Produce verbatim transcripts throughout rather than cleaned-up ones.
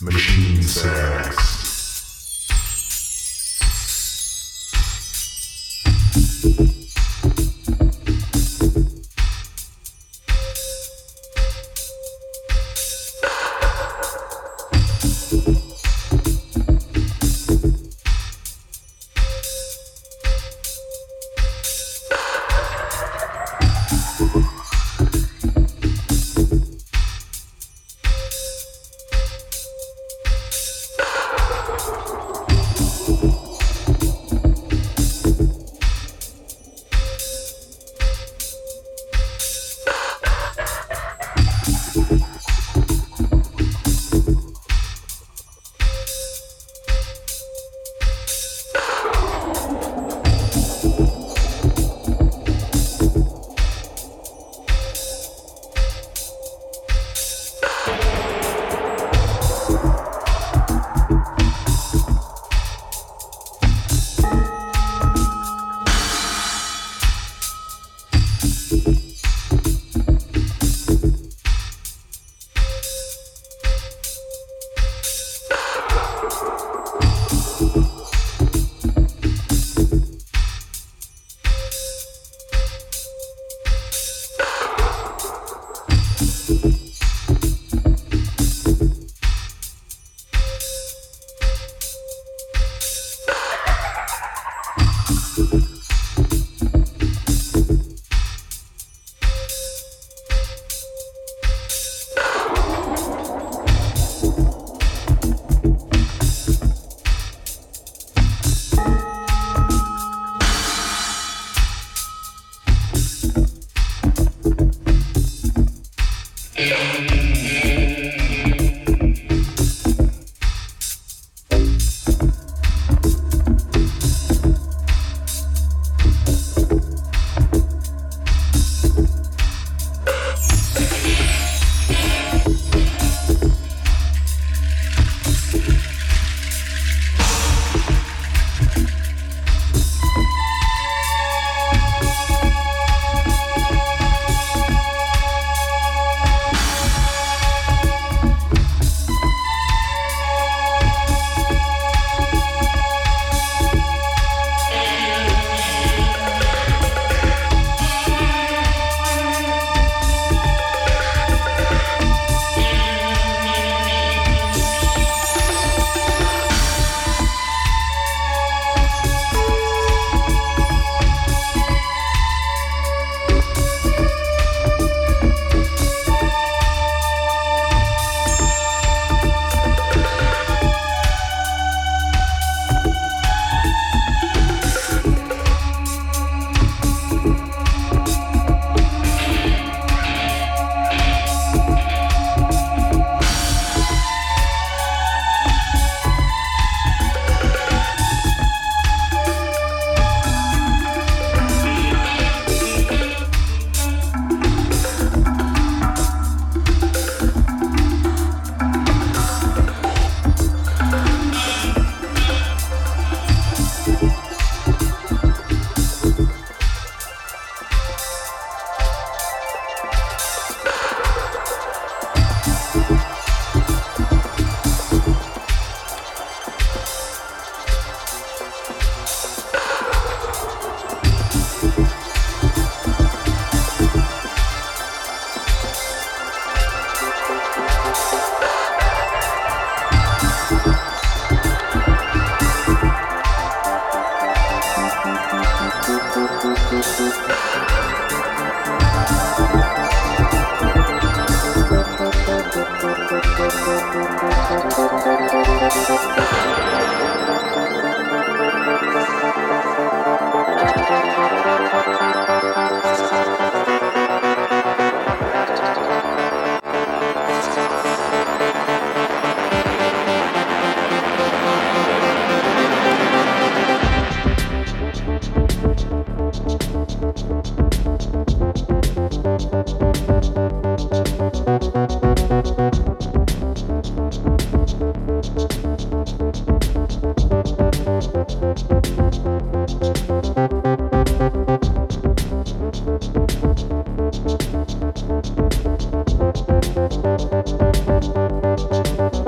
Machine Sex.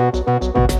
Thank you.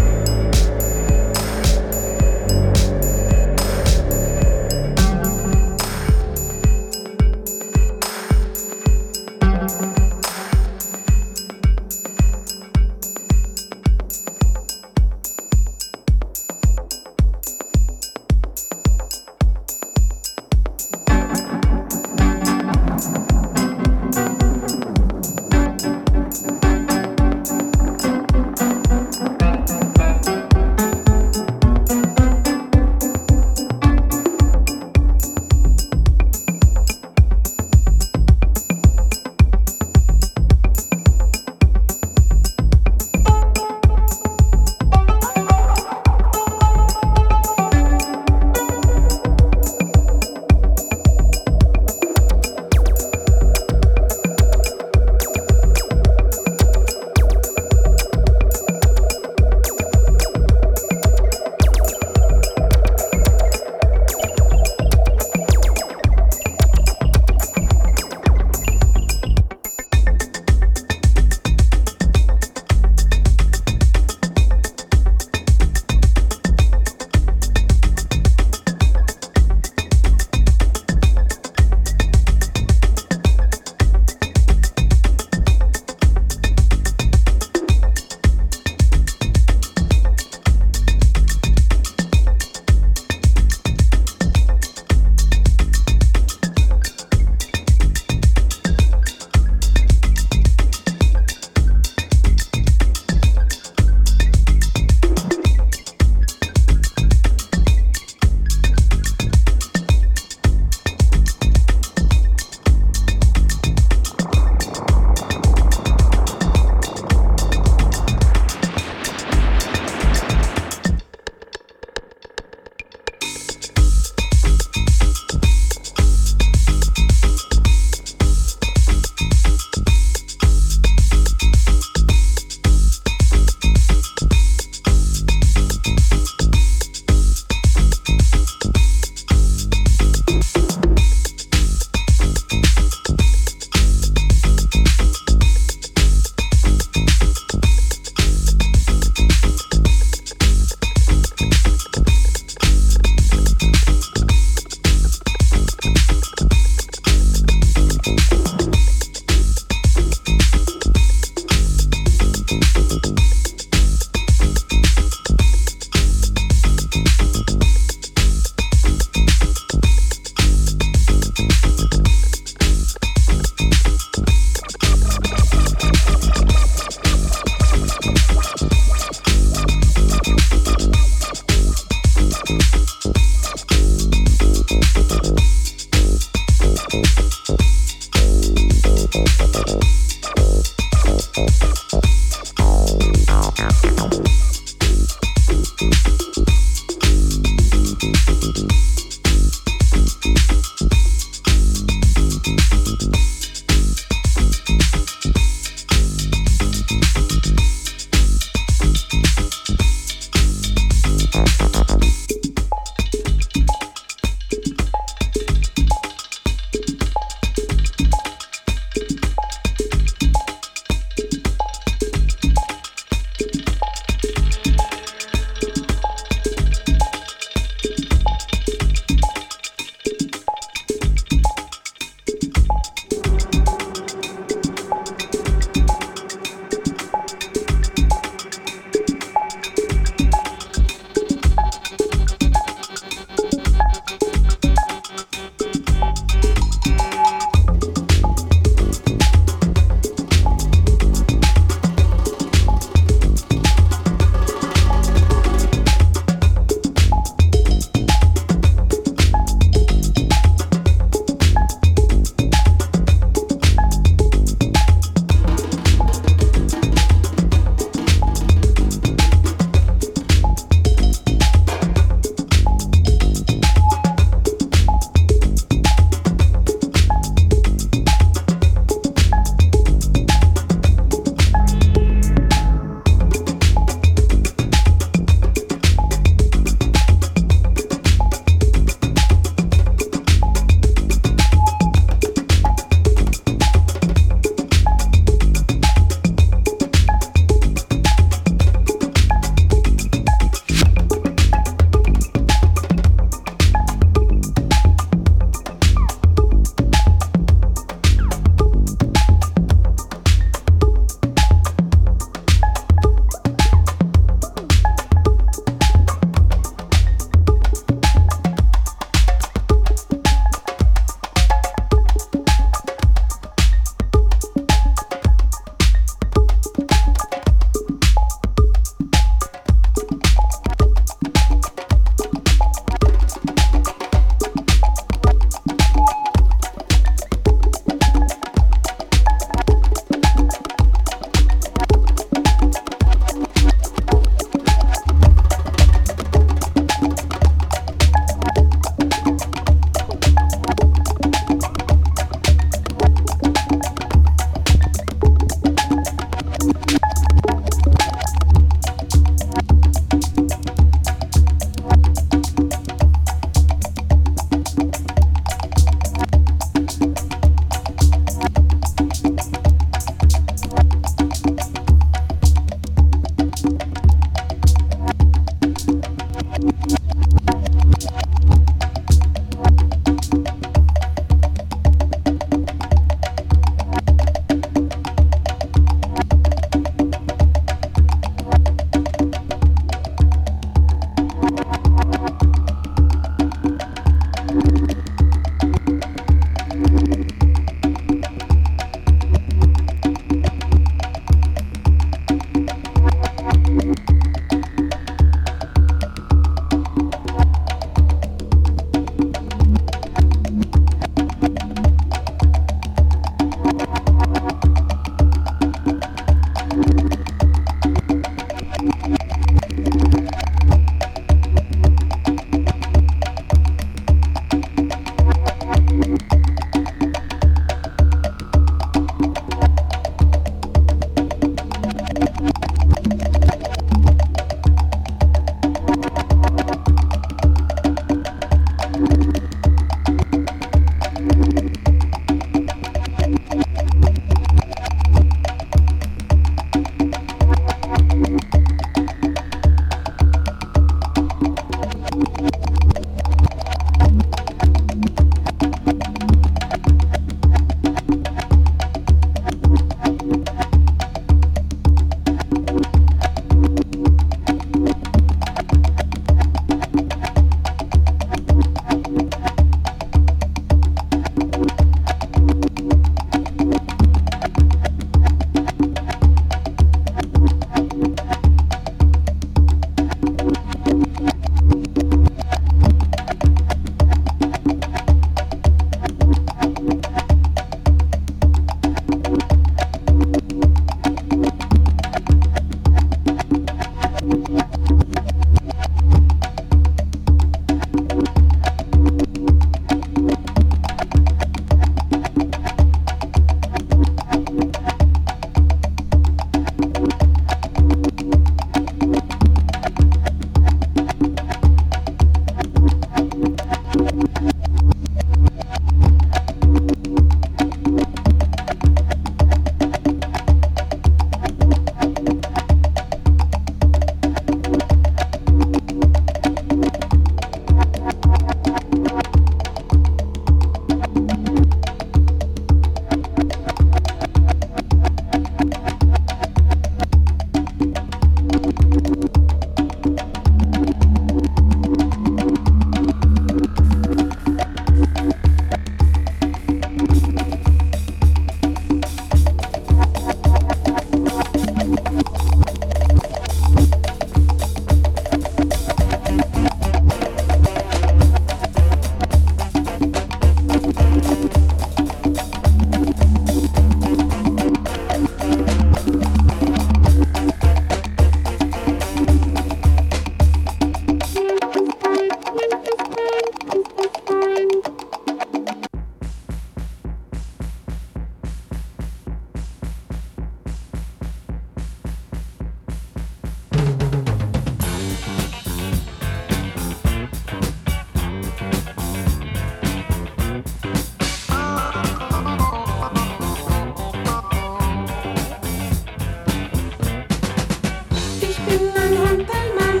Tempelmann.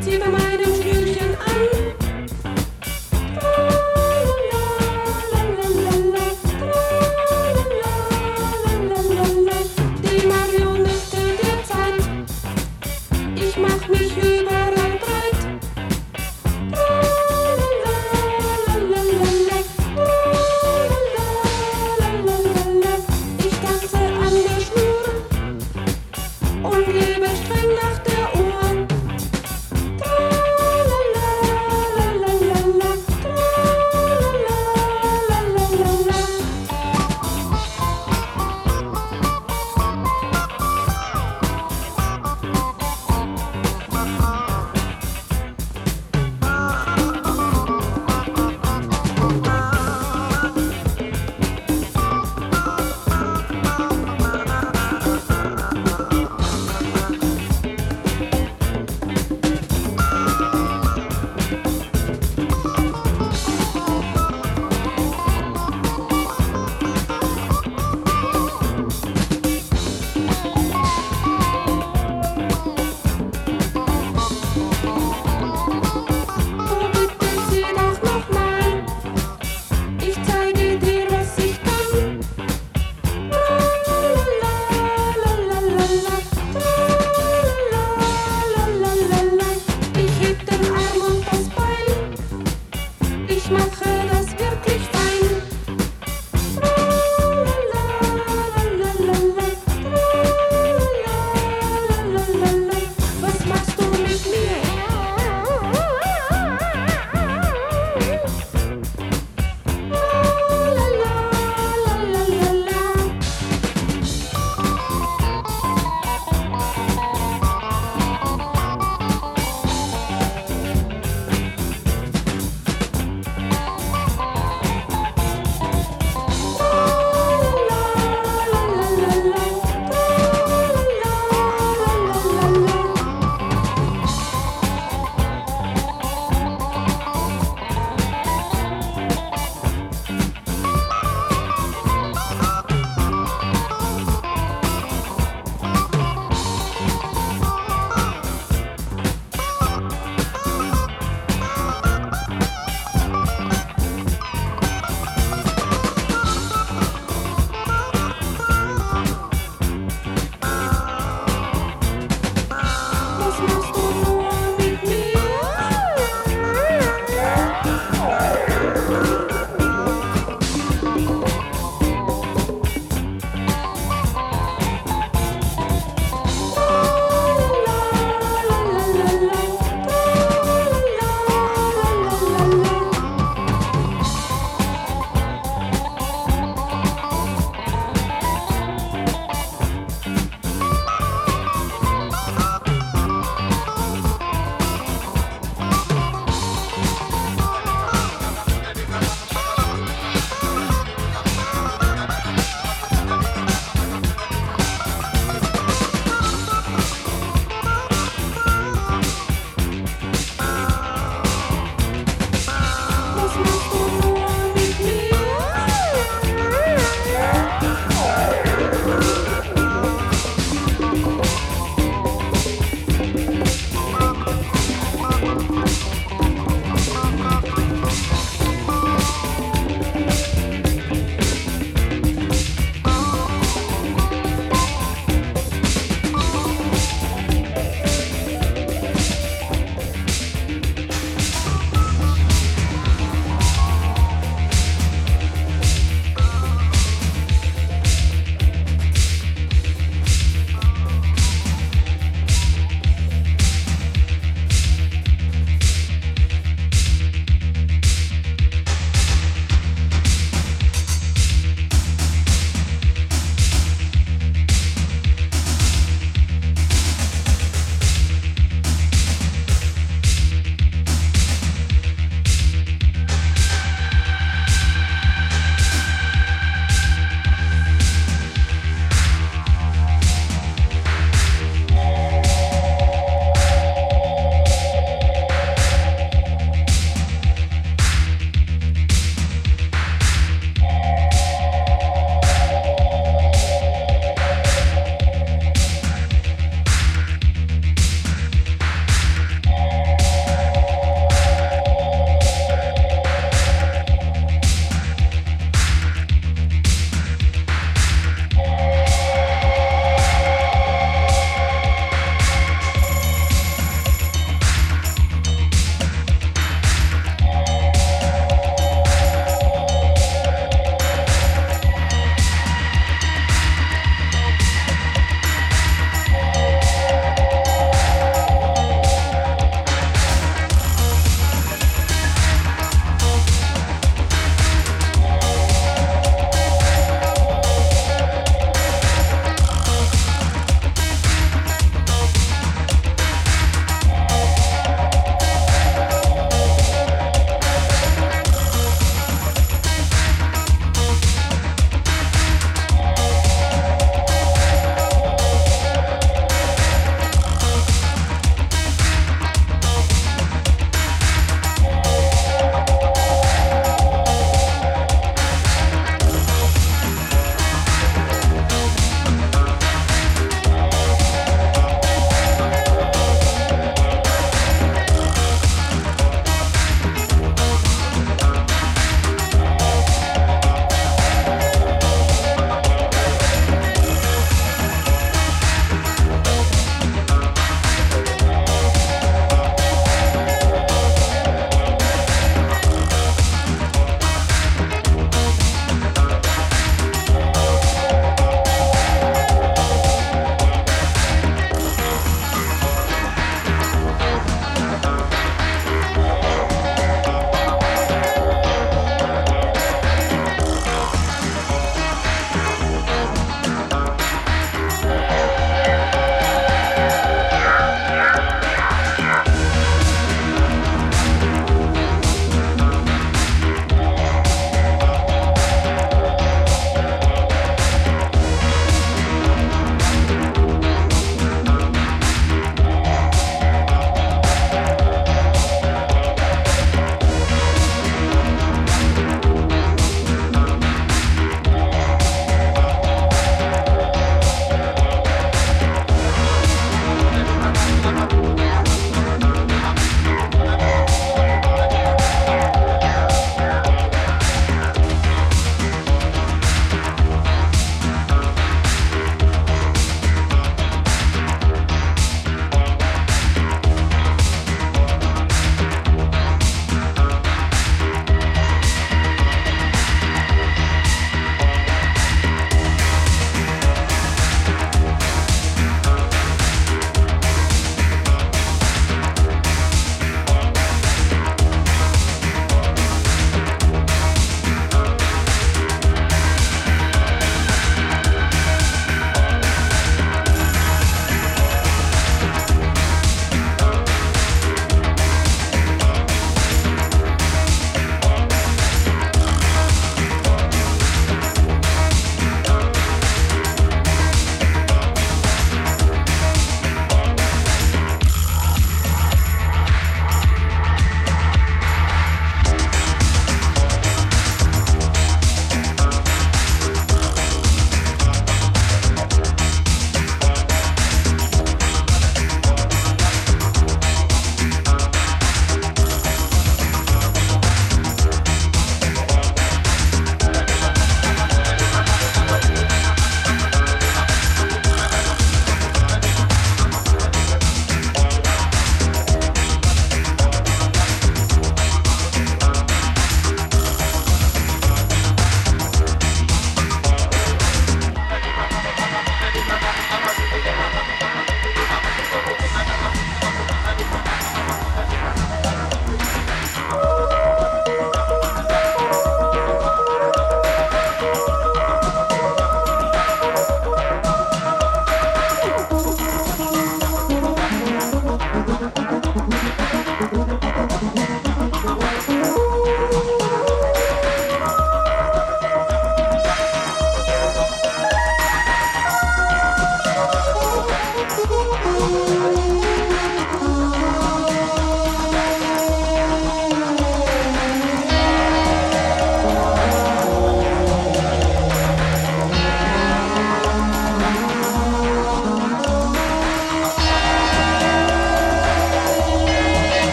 Zieh bei meinem Stühlchen an. Die Marionette der Zeit. Ich mach mich überall breit. Ich tanze an der Schnur und lebe streng nach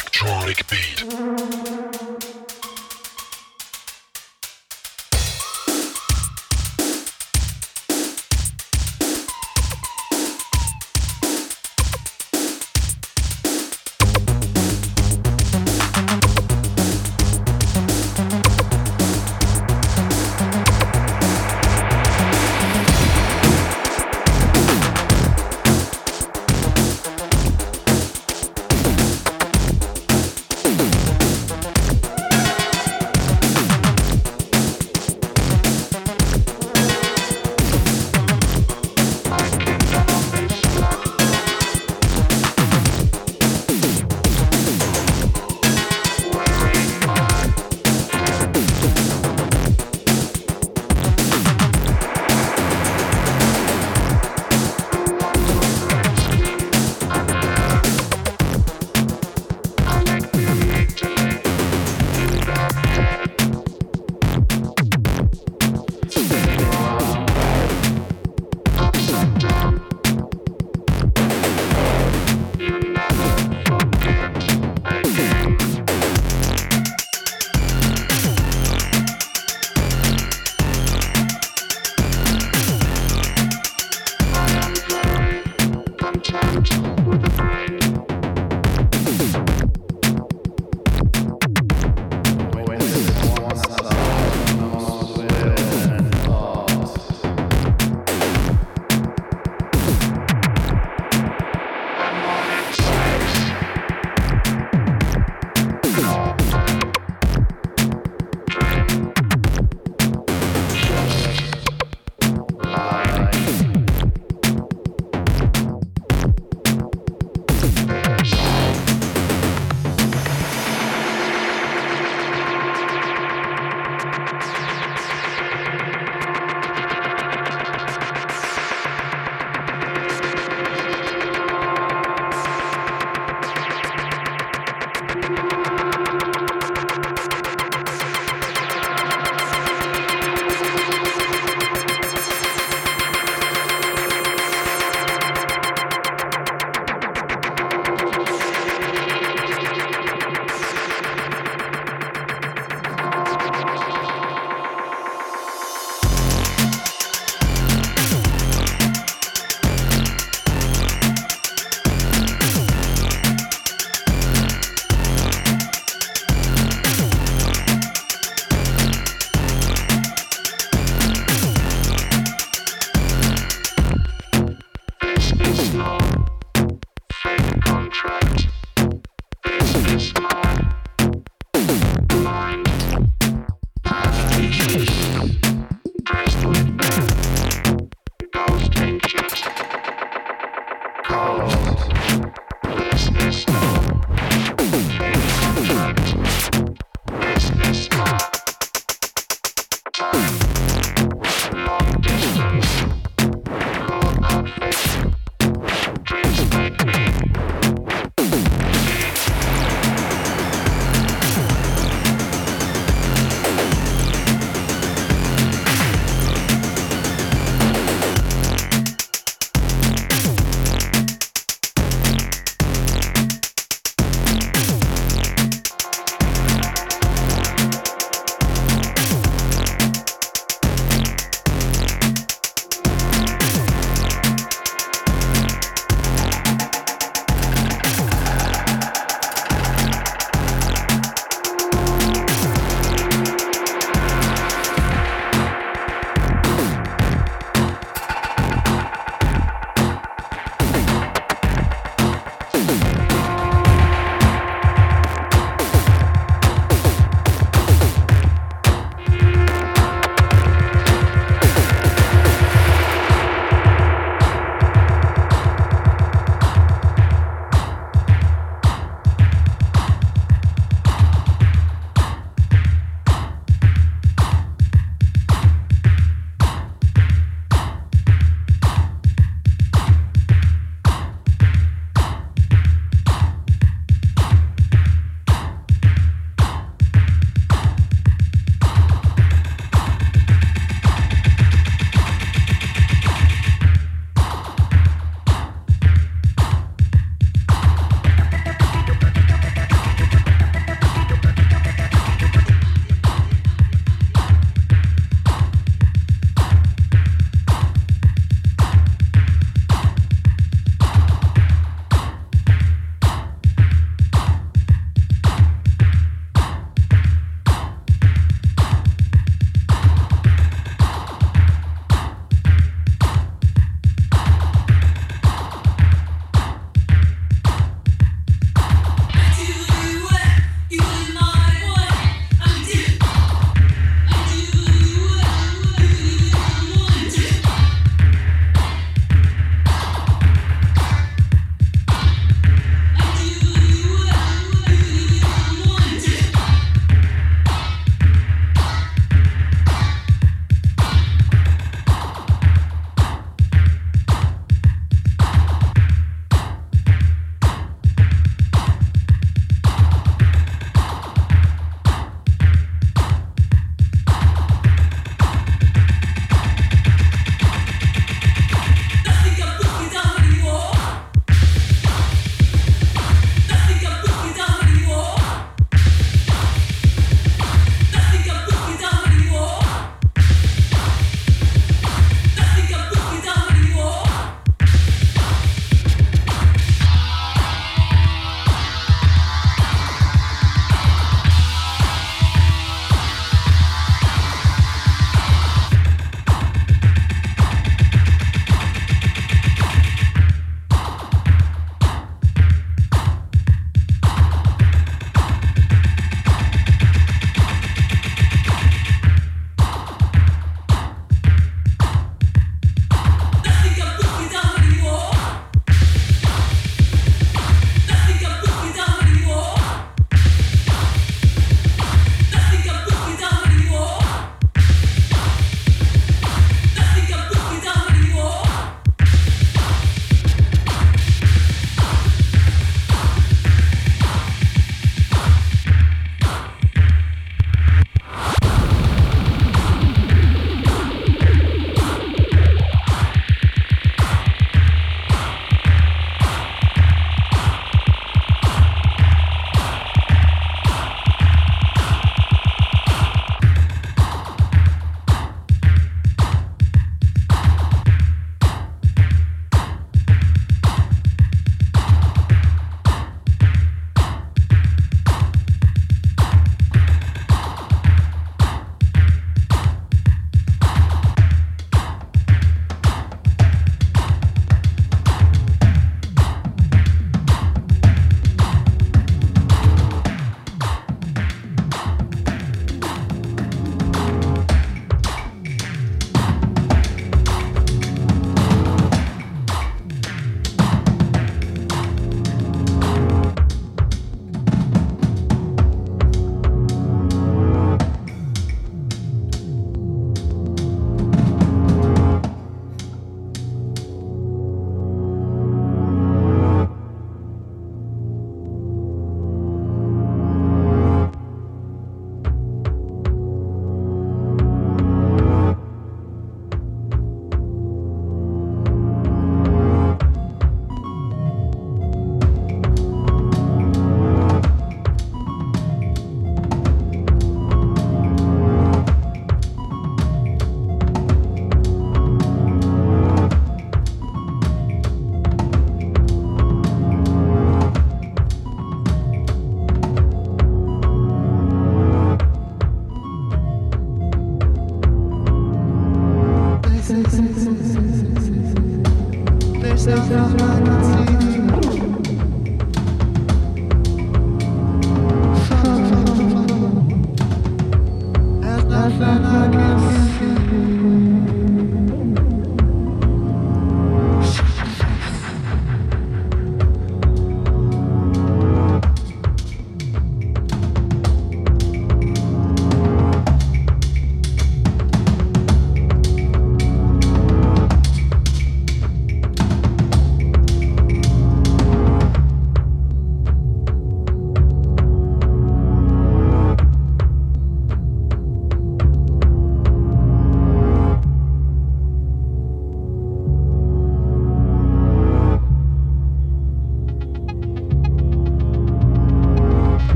electronic beat.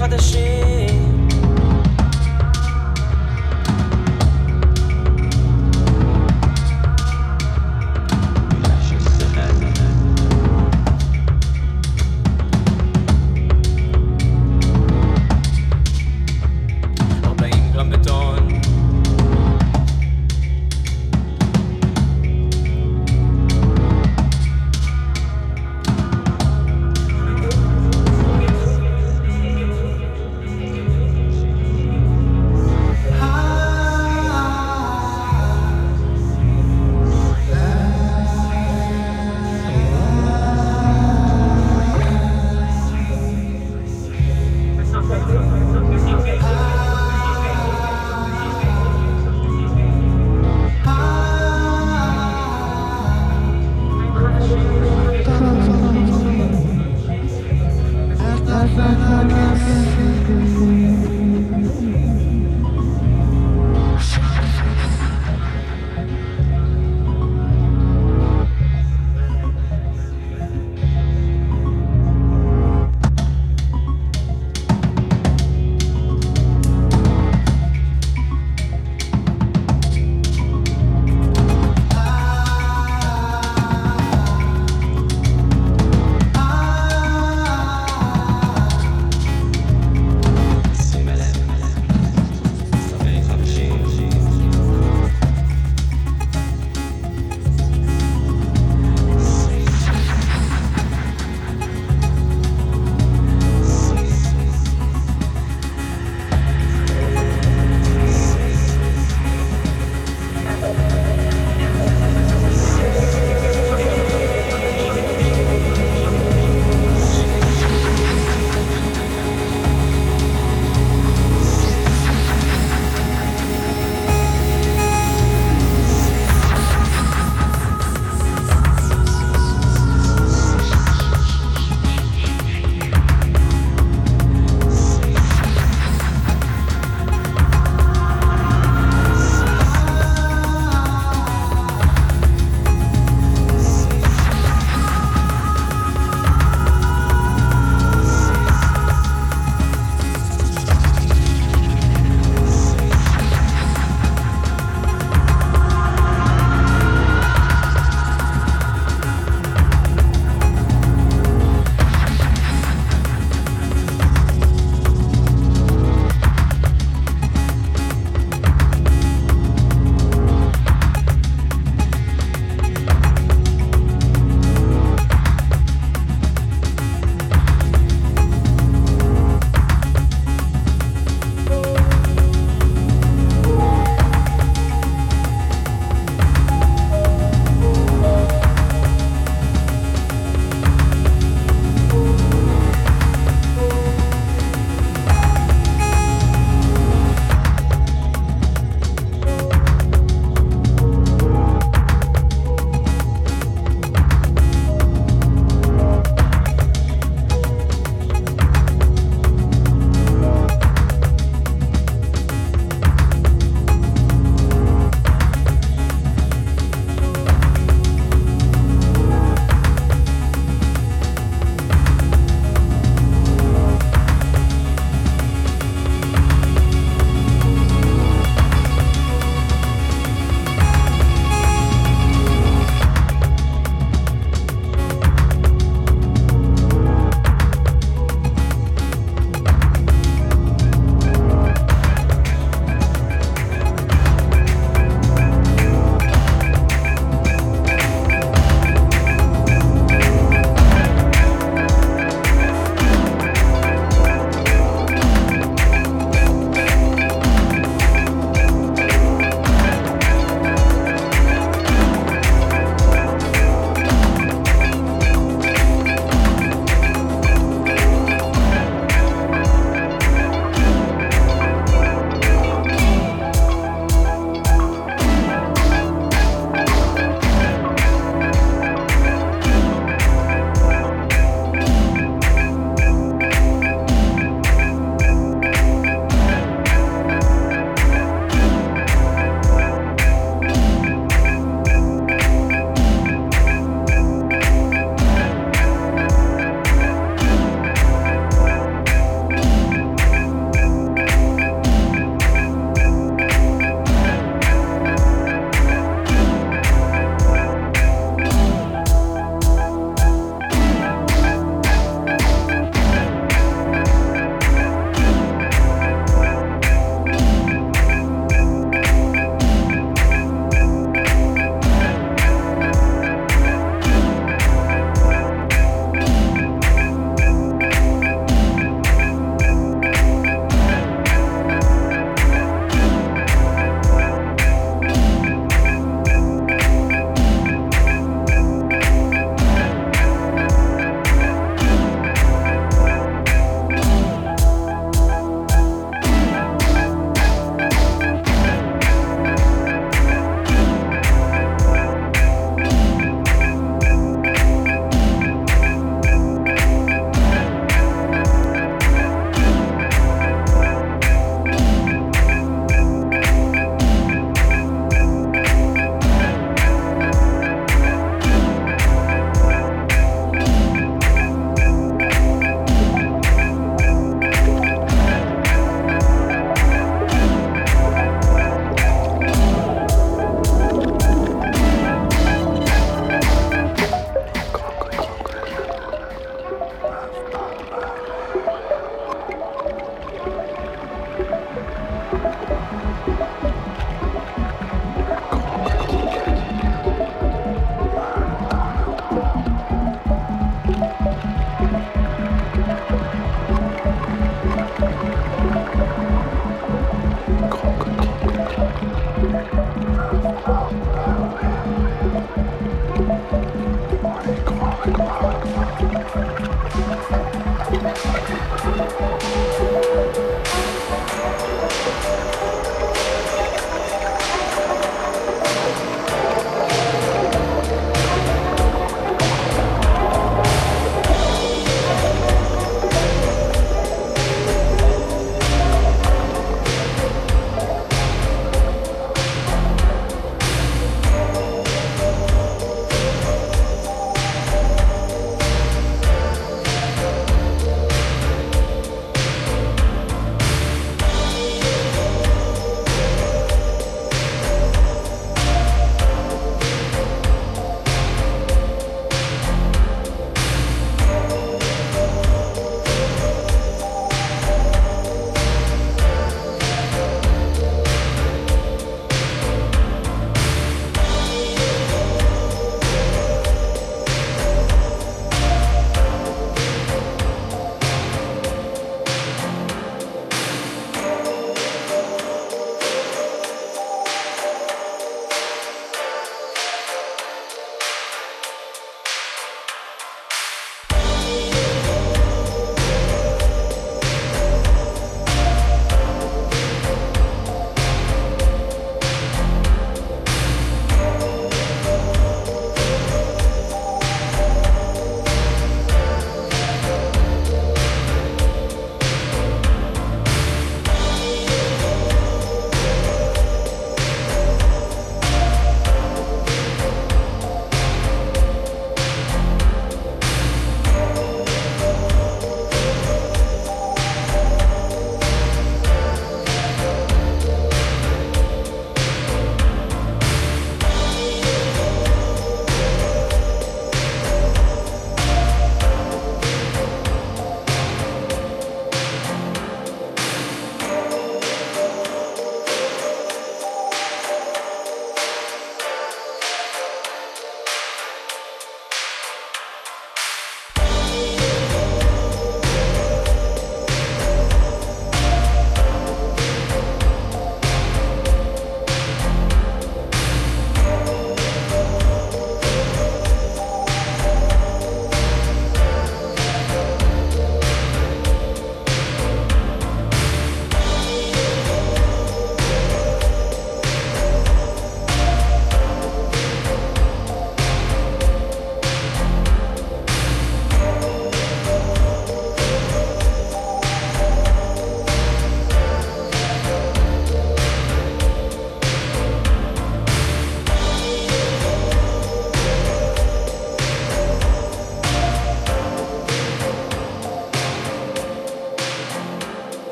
חדשים.